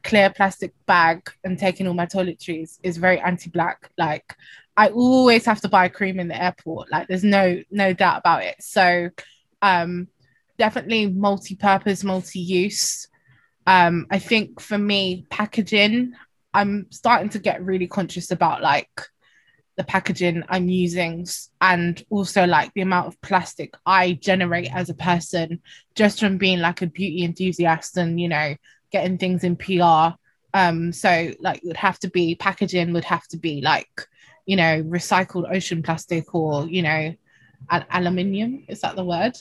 clear plastic bag and taking all my toiletries is very anti-Black. Like, I always have to buy cream in the airport. Like, there's no doubt about it. So definitely multi-purpose, multi-use. I think for me, packaging, I'm starting to get really conscious about like the packaging I'm using, and also like the amount of plastic I generate as a person, just from being like a beauty enthusiast and, you know, getting things in PR. So like it would have to be, packaging would have to be like, you know, recycled ocean plastic, or, you know, aluminium, is that the word?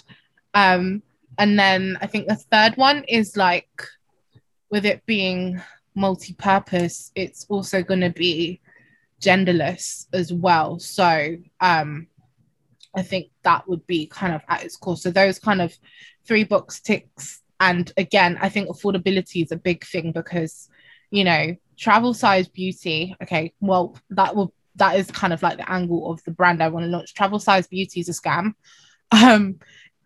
And then I think the third one is like, with it being multi-purpose, it's also going to be genderless as well. So I think that would be kind of at its core. So those kind of three box ticks. And again, I think affordability is a big thing, because, you know, travel size beauty. Okay, well, that is kind of like the angle of the brand I want to launch. Travel size beauty is a scam.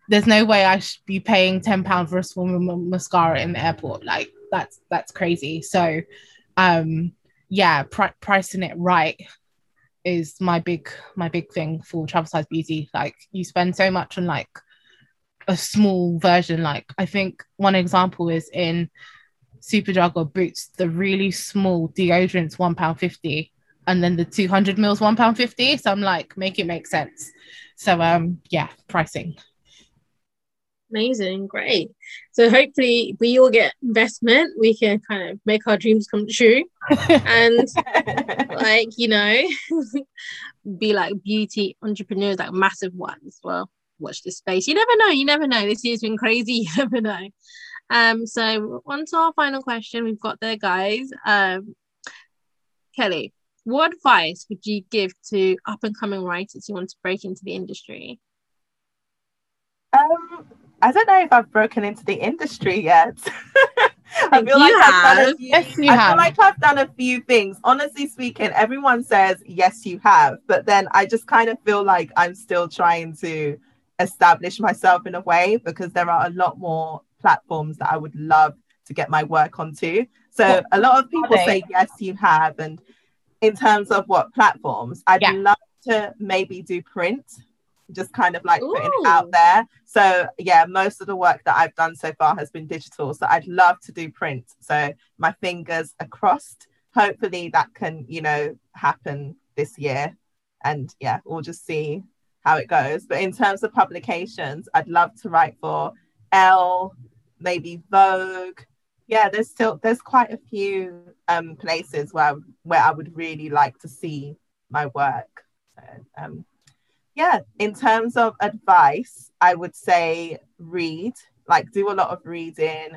There's no way I should be paying £10 for a small mascara in the airport. Like, that's crazy. So, pricing it right is my big thing for travel size beauty. Like, you spend so much on like a small version. Like, I think one example is in Superdrug or Boots, the really small deodorants £1.50, and then the 200 mils £1.50. So I'm like, make it make sense. So pricing. Amazing, great. So hopefully we all get investment. We can kind of make our dreams come true, and like, you know, be like beauty entrepreneurs, like massive ones. Well, watch this space. You never know. This year's been crazy. You never know. So on to our final question we've got there, guys. Kelle, what advice would you give to up-and-coming writers who want to break into the industry? I don't know if I've broken into the industry yet. I feel like I've done a few things. Honestly speaking, everyone says, yes, you have. But then I just kind of feel like I'm still trying to establish myself in a way, because there are a lot more platforms that I would love to get my work onto. So a lot of people say, yes, you have. And in terms of what platforms, I'd love to maybe do print, just kind of like putting it out there. So yeah, most of the work that I've done so far has been digital, so I'd love to do print. So my fingers are crossed, hopefully that can, you know, happen this year, and yeah, we'll just see how it goes. But in terms of publications, I'd love to write for Elle, maybe Vogue. Yeah, there's quite a few places where I would really like to see my work. So, yeah, in terms of advice, I would say read, like do a lot of reading,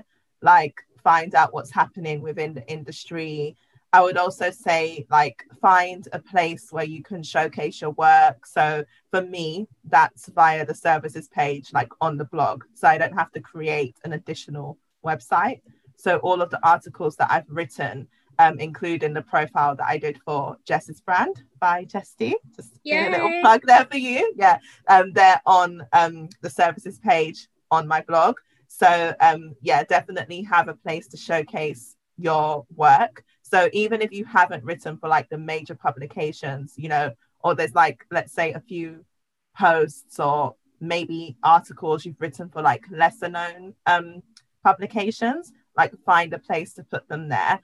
like find out what's happening within the industry. I would also say like find a place where you can showcase your work. So for me, that's via the services page, like on the blog. So I don't have to create an additional website. So all of the articles that I've written, include in the profile that I did for Jess's brand, ByJesty. Just a little plug there for you. Yeah, they're on the services page on my blog. So yeah, definitely have a place to showcase your work. So even if you haven't written for like the major publications, you know, or there's like, let's say a few posts or maybe articles you've written for like lesser known publications, like find a place to put them there.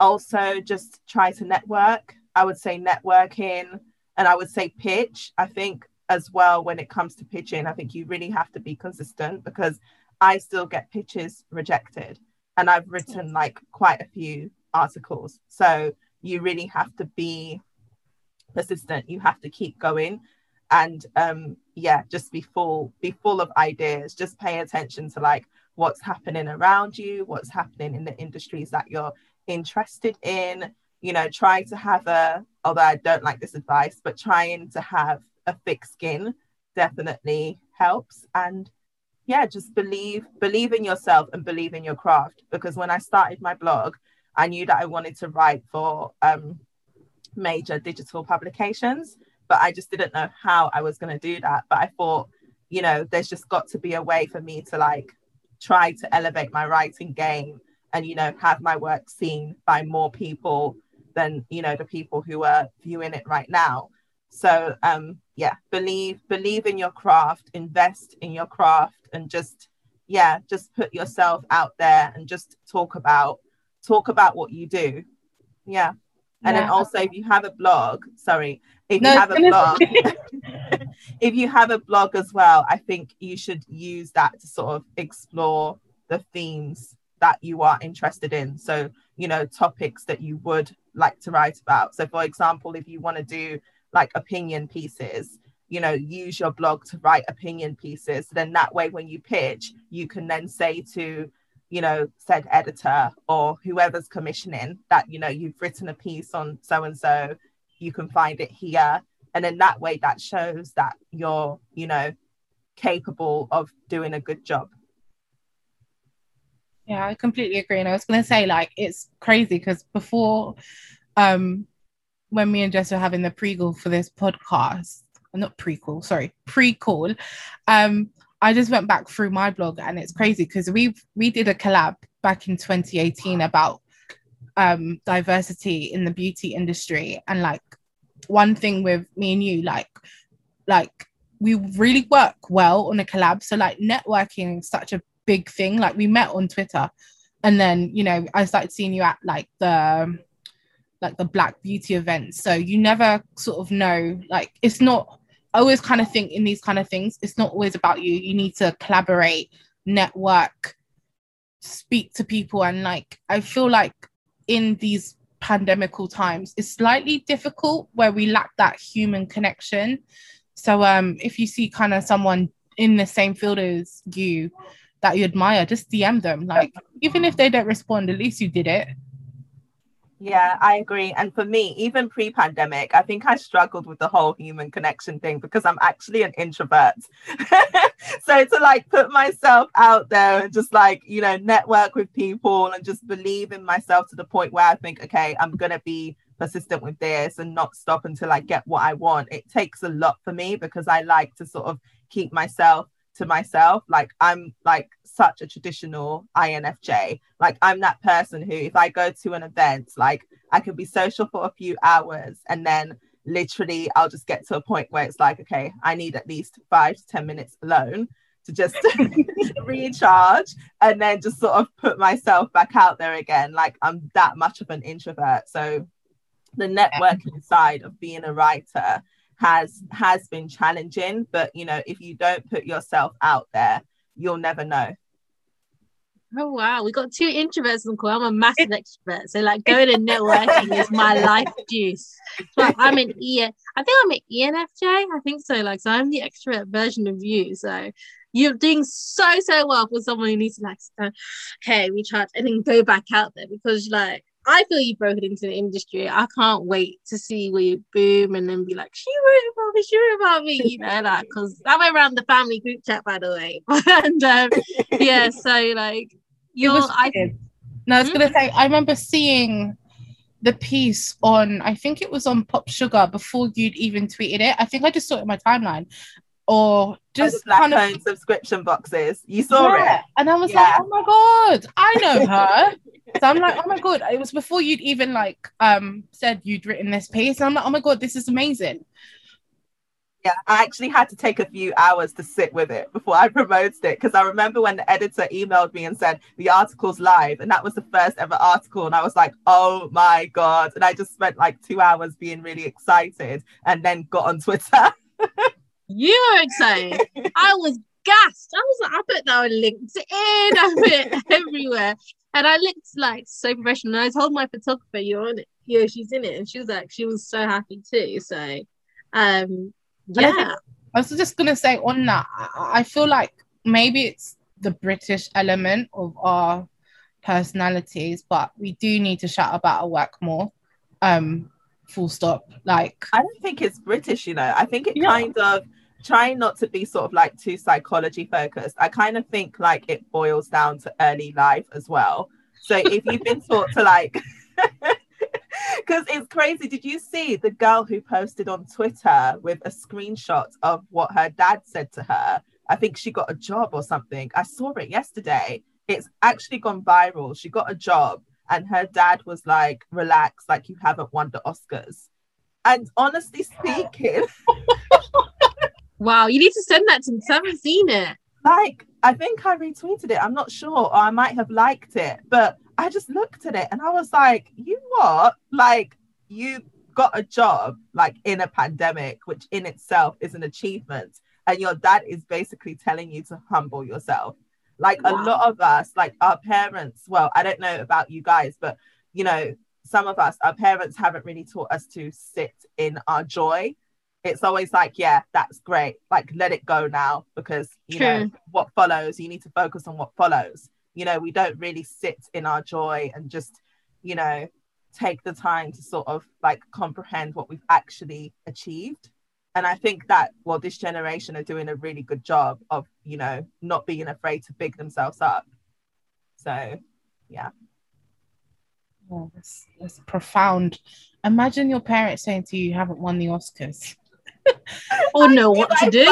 Also just try to network. I would say networking, and I would say pitch. I think as well, when it comes to pitching, I think you really have to be consistent, because I still get pitches rejected, and I've written like quite a few articles. So you really have to be persistent. You have to keep going, and yeah, just be full of ideas. Just pay attention to like what's happening around you, what's happening in the industries that you're interested in. You know, try to have although I don't like this advice, but trying to have a thick skin definitely helps. And yeah, just believe in yourself and believe in your craft. Because when I started my blog, I knew that I wanted to write for major digital publications, but I just didn't know how I was going to do that. But I thought, you know, there's just got to be a way for me to like try to elevate my writing game and, you know, have my work seen by more people than, you know, the people who are viewing it right now. So yeah, believe in your craft, invest in your craft, and just, yeah, just put yourself out there and just talk about what you do. Yeah. And then also if you have a blog, if you have a blog as well, I think you should use that to sort of explore the themes that you are interested in. So, you know, topics that you would like to write about. So, for example, if you want to do like opinion pieces, you know, use your blog to write opinion pieces. So then that way, when you pitch, you can then say to, you know, said editor or whoever's commissioning that, you know, you've written a piece on so-and-so, you can find it here. And then that way, that shows that you're, you know, capable of doing a good job. Yeah, I completely agree. And I was going to say, like, it's crazy because before, when me and Jess were having the pre-call for this podcast, pre-call, I just went back through my blog, and it's crazy because we did a collab back in 2018 about diversity in the beauty industry. And like, one thing with me and you, like we really work well on a collab, so like networking is such a big thing. Like, we met on Twitter, and then, you know, I started seeing you at like the Black Beauty events. So you never sort of know, like, it's not, I always kind of think in these kind of things, it's not always about you. You need to collaborate, network, speak to people. And like, I feel like in these pandemical times, it's slightly difficult where we lack that human connection. So if you see kind of someone in the same field as you that you admire, just DM them. Like, even if they don't respond, at least you did it. Yeah, I agree. And for me, even pre-pandemic, I think I struggled with the whole human connection thing because I'm actually an introvert. So to like put myself out there and just like, you know, network with people and just believe in myself to the point where I think, okay, I'm going to be persistent with this and not stop until I get what I want. It takes a lot for me because I like to sort of keep myself to myself, like I'm like such a traditional INFJ. Like I'm that person who, if I go to an event, like I can be social for a few hours and then literally I'll just get to a point where it's like, okay, I need at least 5 to 10 minutes alone to just recharge and then just sort of put myself back out there again. Like I'm that much of an introvert. So the networking side of being a writer has been challenging, but you know, if you don't put yourself out there, you'll never know. Oh wow, we got two introverts on the call. I'm a massive extrovert, so like going and networking is my life juice. But I'm an ENFJ, I think so. Like, so I'm the extrovert version of you. So you're doing so well for someone who needs to like, okay, recharge and then go back out there, because like I feel you've broken into the industry. I can't wait to see where you boom and then be like, she wrote about me, you know, like, because I went around the family group chat, by the way. And yeah, so like, I remember seeing the piece on, I think it was on POPSUGAR before you'd even tweeted it. I think I just saw it in my timeline. Or just kind of subscription boxes. You saw it. And I was like, oh my God, I know her. So I'm like, oh my God, it was before you'd even like said you'd written this piece. And I'm like, oh my God, this is amazing. Yeah, I actually had to take a few hours to sit with it before I promoted it, because I remember when the editor emailed me and said the article's live, and that was the first ever article, and I was like, oh my God. And I just spent like 2 hours being really excited and then got on Twitter. You were excited. I was gassed. I was like, I put that on LinkedIn. I put it everywhere. And I looked like so professional. And I told my photographer, you're on it. Yeah, she's in it. And she was like, she was so happy too. So, yeah. I was just going to say on that, I feel like maybe it's the British element of our personalities, but we do need to shout about our work more. Full stop. Like, I don't think it's British, you know. I think it kind of, trying not to be sort of like too psychology focused, I kind of think like it boils down to early life as well. So if you've been taught to like, because it's crazy. Did you see the girl who posted on Twitter with a screenshot of what her dad said to her? I think she got a job or something. I saw it yesterday. It's actually gone viral. She got a job and her dad was like, relax, like you haven't won the Oscars. And honestly speaking, wow, you need to send that to me. I haven't seen it. Like, I think I retweeted it. I'm not sure. Or I might have liked it. But I just looked at it and I was like, you what? Like, you got a job, like, in a pandemic, which in itself is an achievement. And your dad is basically telling you to humble yourself. Like, wow. A lot of us, like, our parents, well, I don't know about you guys, but, you know, some of us, our parents haven't really taught us to sit in our joy. It's always like, yeah, that's great. Like, let it go now, because, you know, what follows, you need to focus on what follows. You know, we don't really sit in our joy and just, you know, take the time to sort of like comprehend what we've actually achieved. And I think that, well, this generation are doing a really good job of, you know, not being afraid to big themselves up. So, yeah. Oh, that's profound. Imagine your parents saying to you, you haven't won the Oscars. Or know what to do.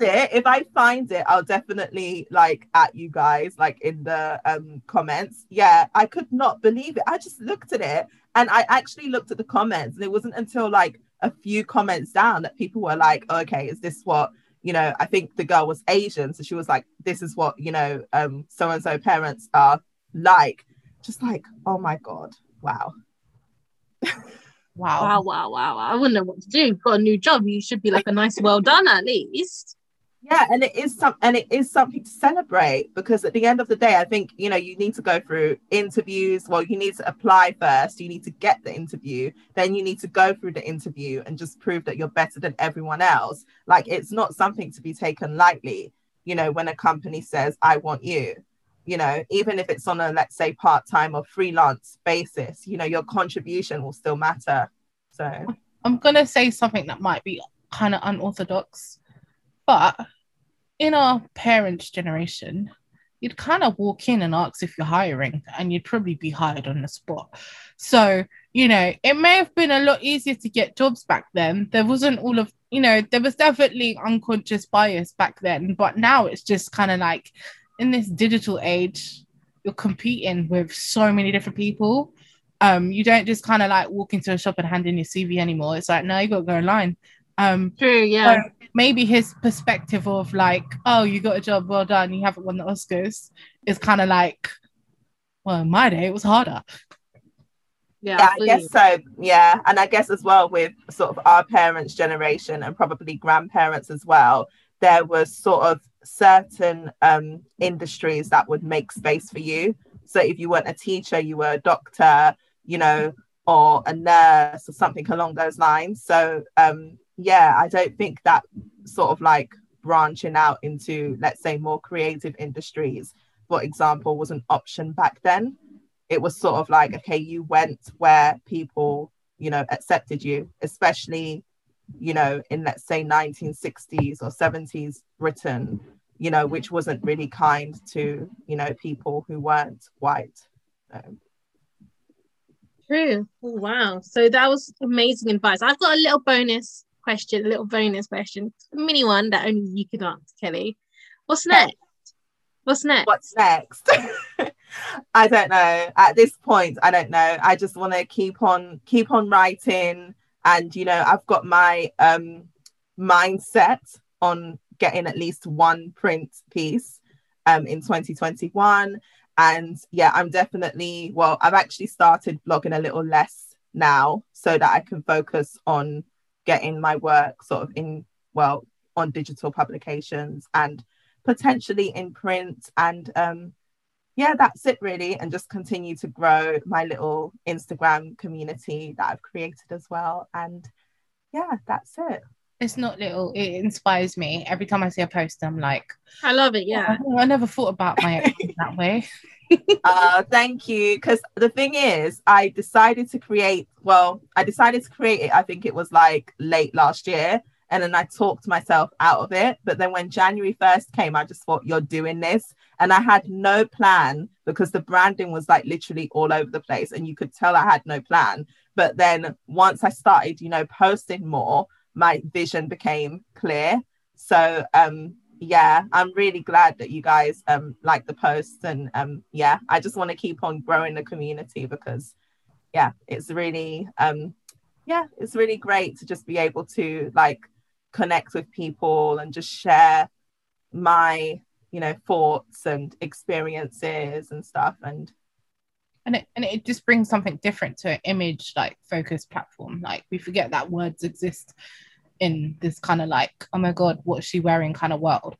If I find it, I'll definitely like at you guys, like in the comments. Yeah, I could not believe it. I just looked at it, and I actually looked at the comments, and it wasn't until like a few comments down that people were like, oh, okay, is this what, you know, I think the girl was Asian, so she was like, this is what, you know, so-and-so parents are like. Just like, oh my God, wow. Wow. I wouldn't know what to do. You've got a new job. You should be like a nice well done at least. Yeah, and it is something to celebrate, because at the end of the day, I think, you know, you need to go through interviews. Well, you need to apply first. You need to get the interview. Then you need to go through the interview and just prove that you're better than everyone else. Like, it's not something to be taken lightly, you know, when a company says, I want you. You know, even if it's on a, let's say, part-time or freelance basis, you know, your contribution will still matter. So I'm going to say something that might be kind of unorthodox, but in our parents' generation, you'd kind of walk in and ask if you're hiring, and you'd probably be hired on the spot. So, you know, it may have been a lot easier to get jobs back then. There wasn't all of you know, there was definitely unconscious bias back then, but now it's just kind of like, in this digital age, you're competing with so many different people. You don't just kind of like walk into a shop and hand in your CV anymore. It's like, no, you got to go online. True, yeah. So maybe his perspective of like, oh, you got a job, well done, you haven't won the Oscars, is kind of like, well, in my day, it was harder. Yeah, I guess so. Yeah. And I guess as well with sort of our parents' generation and probably grandparents as well, there was sort of certain industries that would make space for you. So if you weren't a teacher, you were a doctor, you know, or a nurse or something along those lines. So yeah, I don't think that sort of like branching out into, let's say, more creative industries, for example, was an option back then. It was sort of like, okay, you went where people, you know, accepted you, especially, you know, in, let's say, 1960s or 70s Britain, you know, which wasn't really kind to, you know, people who weren't white. True. Oh, wow. So that was amazing advice. I've got a little bonus question, a mini one that only you can answer, Kelle. What's next? I don't know. At this point, I don't know. I just want to keep on writing. And, you know, I've got my mindset on getting at least one print piece in 2021. And yeah, I'm definitely, well, I've actually started blogging a little less now so that I can focus on getting my work sort of in, well, on digital publications and potentially in print. And yeah, that's it really. And just continue to grow my little Instagram community that I've created as well. And yeah, that's it. It's not little, it inspires me. Every time I see a post, I'm like, I love it, yeah. Oh, I never thought about my ex that way. Thank you. Because the thing is, I decided to create it. I think it was like late last year. And then I talked myself out of it. But then when January 1st came, I just thought, you're doing this. And I had no plan because the branding was like literally all over the place. And you could tell I had no plan. But then once I started, you know, posting more, my vision became clear. So, yeah, I'm really glad that you guys like the posts. And yeah, I just want to keep on growing the community because, yeah, it's really great to just be able to like connect with people and just share my, you know, thoughts and experiences and stuff. And it just brings something different to an image like focused platform. Like we forget that words exist in this kind of like, oh my God, what's she wearing kind of world.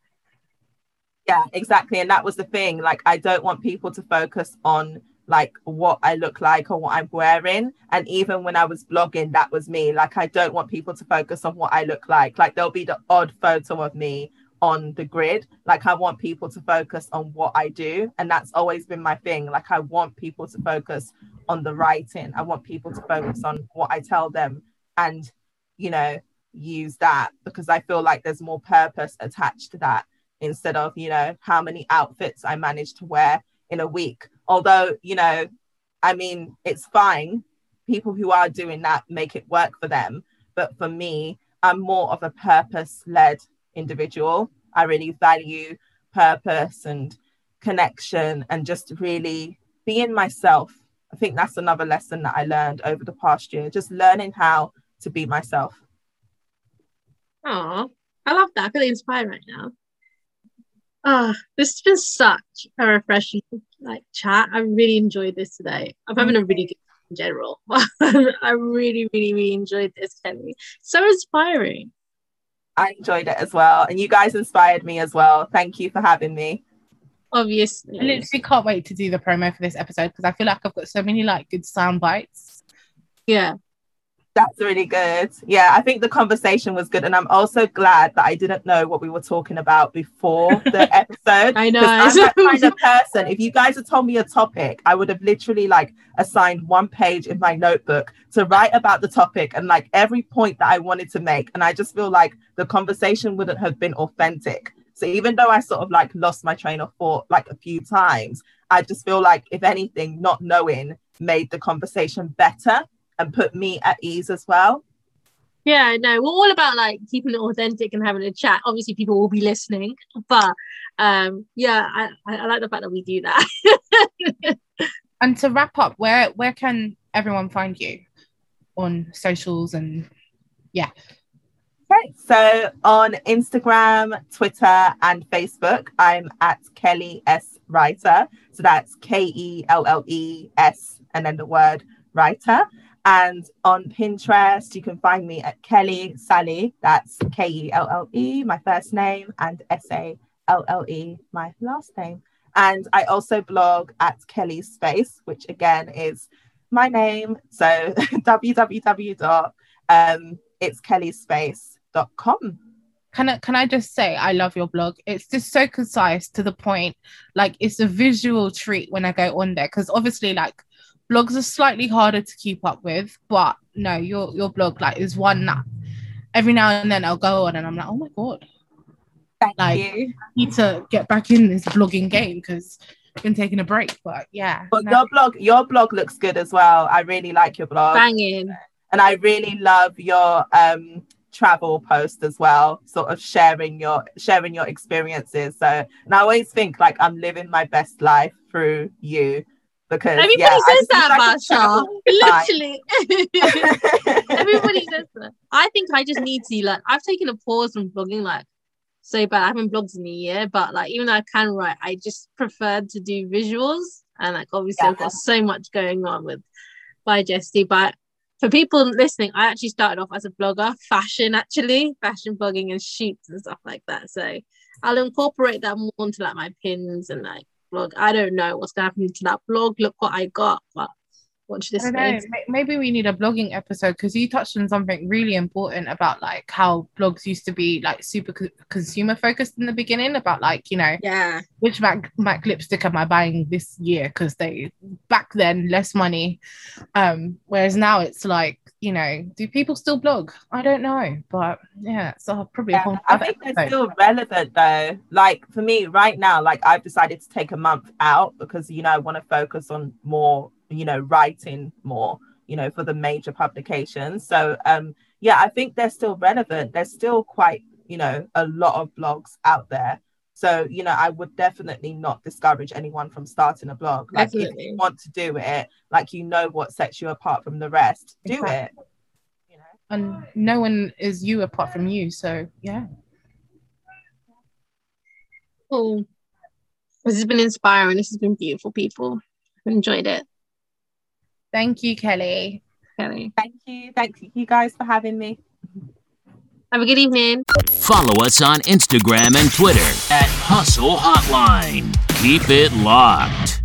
Yeah, exactly. And that was the thing. Like, I don't want people to focus on like what I look like or what I'm wearing. And even when I was blogging, that was me. Like, I don't want people to focus on what I look like. Like, there'll be the odd photo of me on the grid. Like, I want people to focus on what I do. And that's always been my thing. Like, I want people to focus on the writing. I want people to focus on what I tell them and, you know, use that because I feel like there's more purpose attached to that instead of, you know, how many outfits I managed to wear in a week. Although, you know, I mean, it's fine. People who are doing that make it work for them. But for me, I'm more of a purpose-led individual. I really value purpose and connection and just really being myself. I think that's another lesson that I learned over the past year, just learning how to be myself. Oh, I love that. I feel inspired right now. Oh, this has been such a refreshing like chat. I really enjoyed this today. I'm having a really good time in general. I really, really, really enjoyed this, Kelle. So inspiring. I enjoyed it as well. And you guys inspired me as well. Thank you for having me. Obviously. I literally can't wait to do the promo for this episode because I feel like I've got so many like good sound bites. Yeah. That's really good. Yeah, I think the conversation was good. And I'm also glad that I didn't know what we were talking about before the episode. I know. I'm that kind of person. If you guys had told me a topic, I would have literally like assigned one page in my notebook to write about the topic and like every point that I wanted to make. And I just feel like the conversation wouldn't have been authentic. So even though I sort of like lost my train of thought like a few times, I just feel like if anything, not knowing made the conversation better and put me at ease as well. Yeah, no, we're all about like keeping it authentic and having a chat. Obviously, people will be listening, but yeah, I like the fact that we do that. And to wrap up, where can everyone find you on socials and yeah? Okay, so on Instagram, Twitter, and Facebook, I'm at Kelle S. Writer. So that's Kelles and then the word writer. And on Pinterest, you can find me at Kelle Salle. That's Kelle, my first name, and Salle, my last name. And I also blog at Kelle's Space, which again is my name. So www.itskellespace.com. Can I just say I love your blog. It's just so concise, to the point. Like, it's a visual treat when I go on there, because obviously like blogs are slightly harder to keep up with, but no, your blog like is one that every now and then I'll go on and I'm like, oh my god, thank you. I need to get back in this blogging game because I've been taking a break. But yeah, but no. your blog looks good as well. I really like your blog. Banging. And I really love your travel post as well, sort of sharing your experiences. So, and I always think like I'm living my best life through you, because everybody says that, Marsha. Literally, everybody says that. I think I just need to like, I've taken a pause from blogging like so bad. I haven't blogged in a year, but like even though I can write, I just preferred to do visuals. And like obviously I've got so much going on with ByJesty, but for people listening, I actually started off as a blogger, fashion blogging and shoots and stuff like that. So I'll incorporate that more into like my pins and like blog. I don't know what's going to happen to that blog. Look what I got. But watch this. I don't know. Maybe we need a blogging episode, because you touched on something really important about like how blogs used to be like super consumer focused in the beginning, about like, you know, which MAC lipstick am I buying this year, because they back then less money, whereas now it's like, you know, do people still blog? I don't know, but yeah, so probably a whole other episode. I think they're still relevant though. Like for me right now, like I've decided to take a month out because, you know, I want to focus on more, you know, writing more, you know, for the major publications. So yeah, I think they're still relevant. There's still quite, you know, a lot of blogs out there. So, you know, I would definitely not discourage anyone from starting a blog. Like, absolutely. If you want to do it, like, you know what sets you apart from the rest, do exactly. it. You know? And no one is you apart from you. So, yeah. Cool. This has been inspiring. This has been beautiful, people. I've enjoyed it. Thank you, Kelle. Thank you. Thank you guys for having me. Have a good evening. Follow us on Instagram and Twitter at Hustle Hotline. Keep it locked.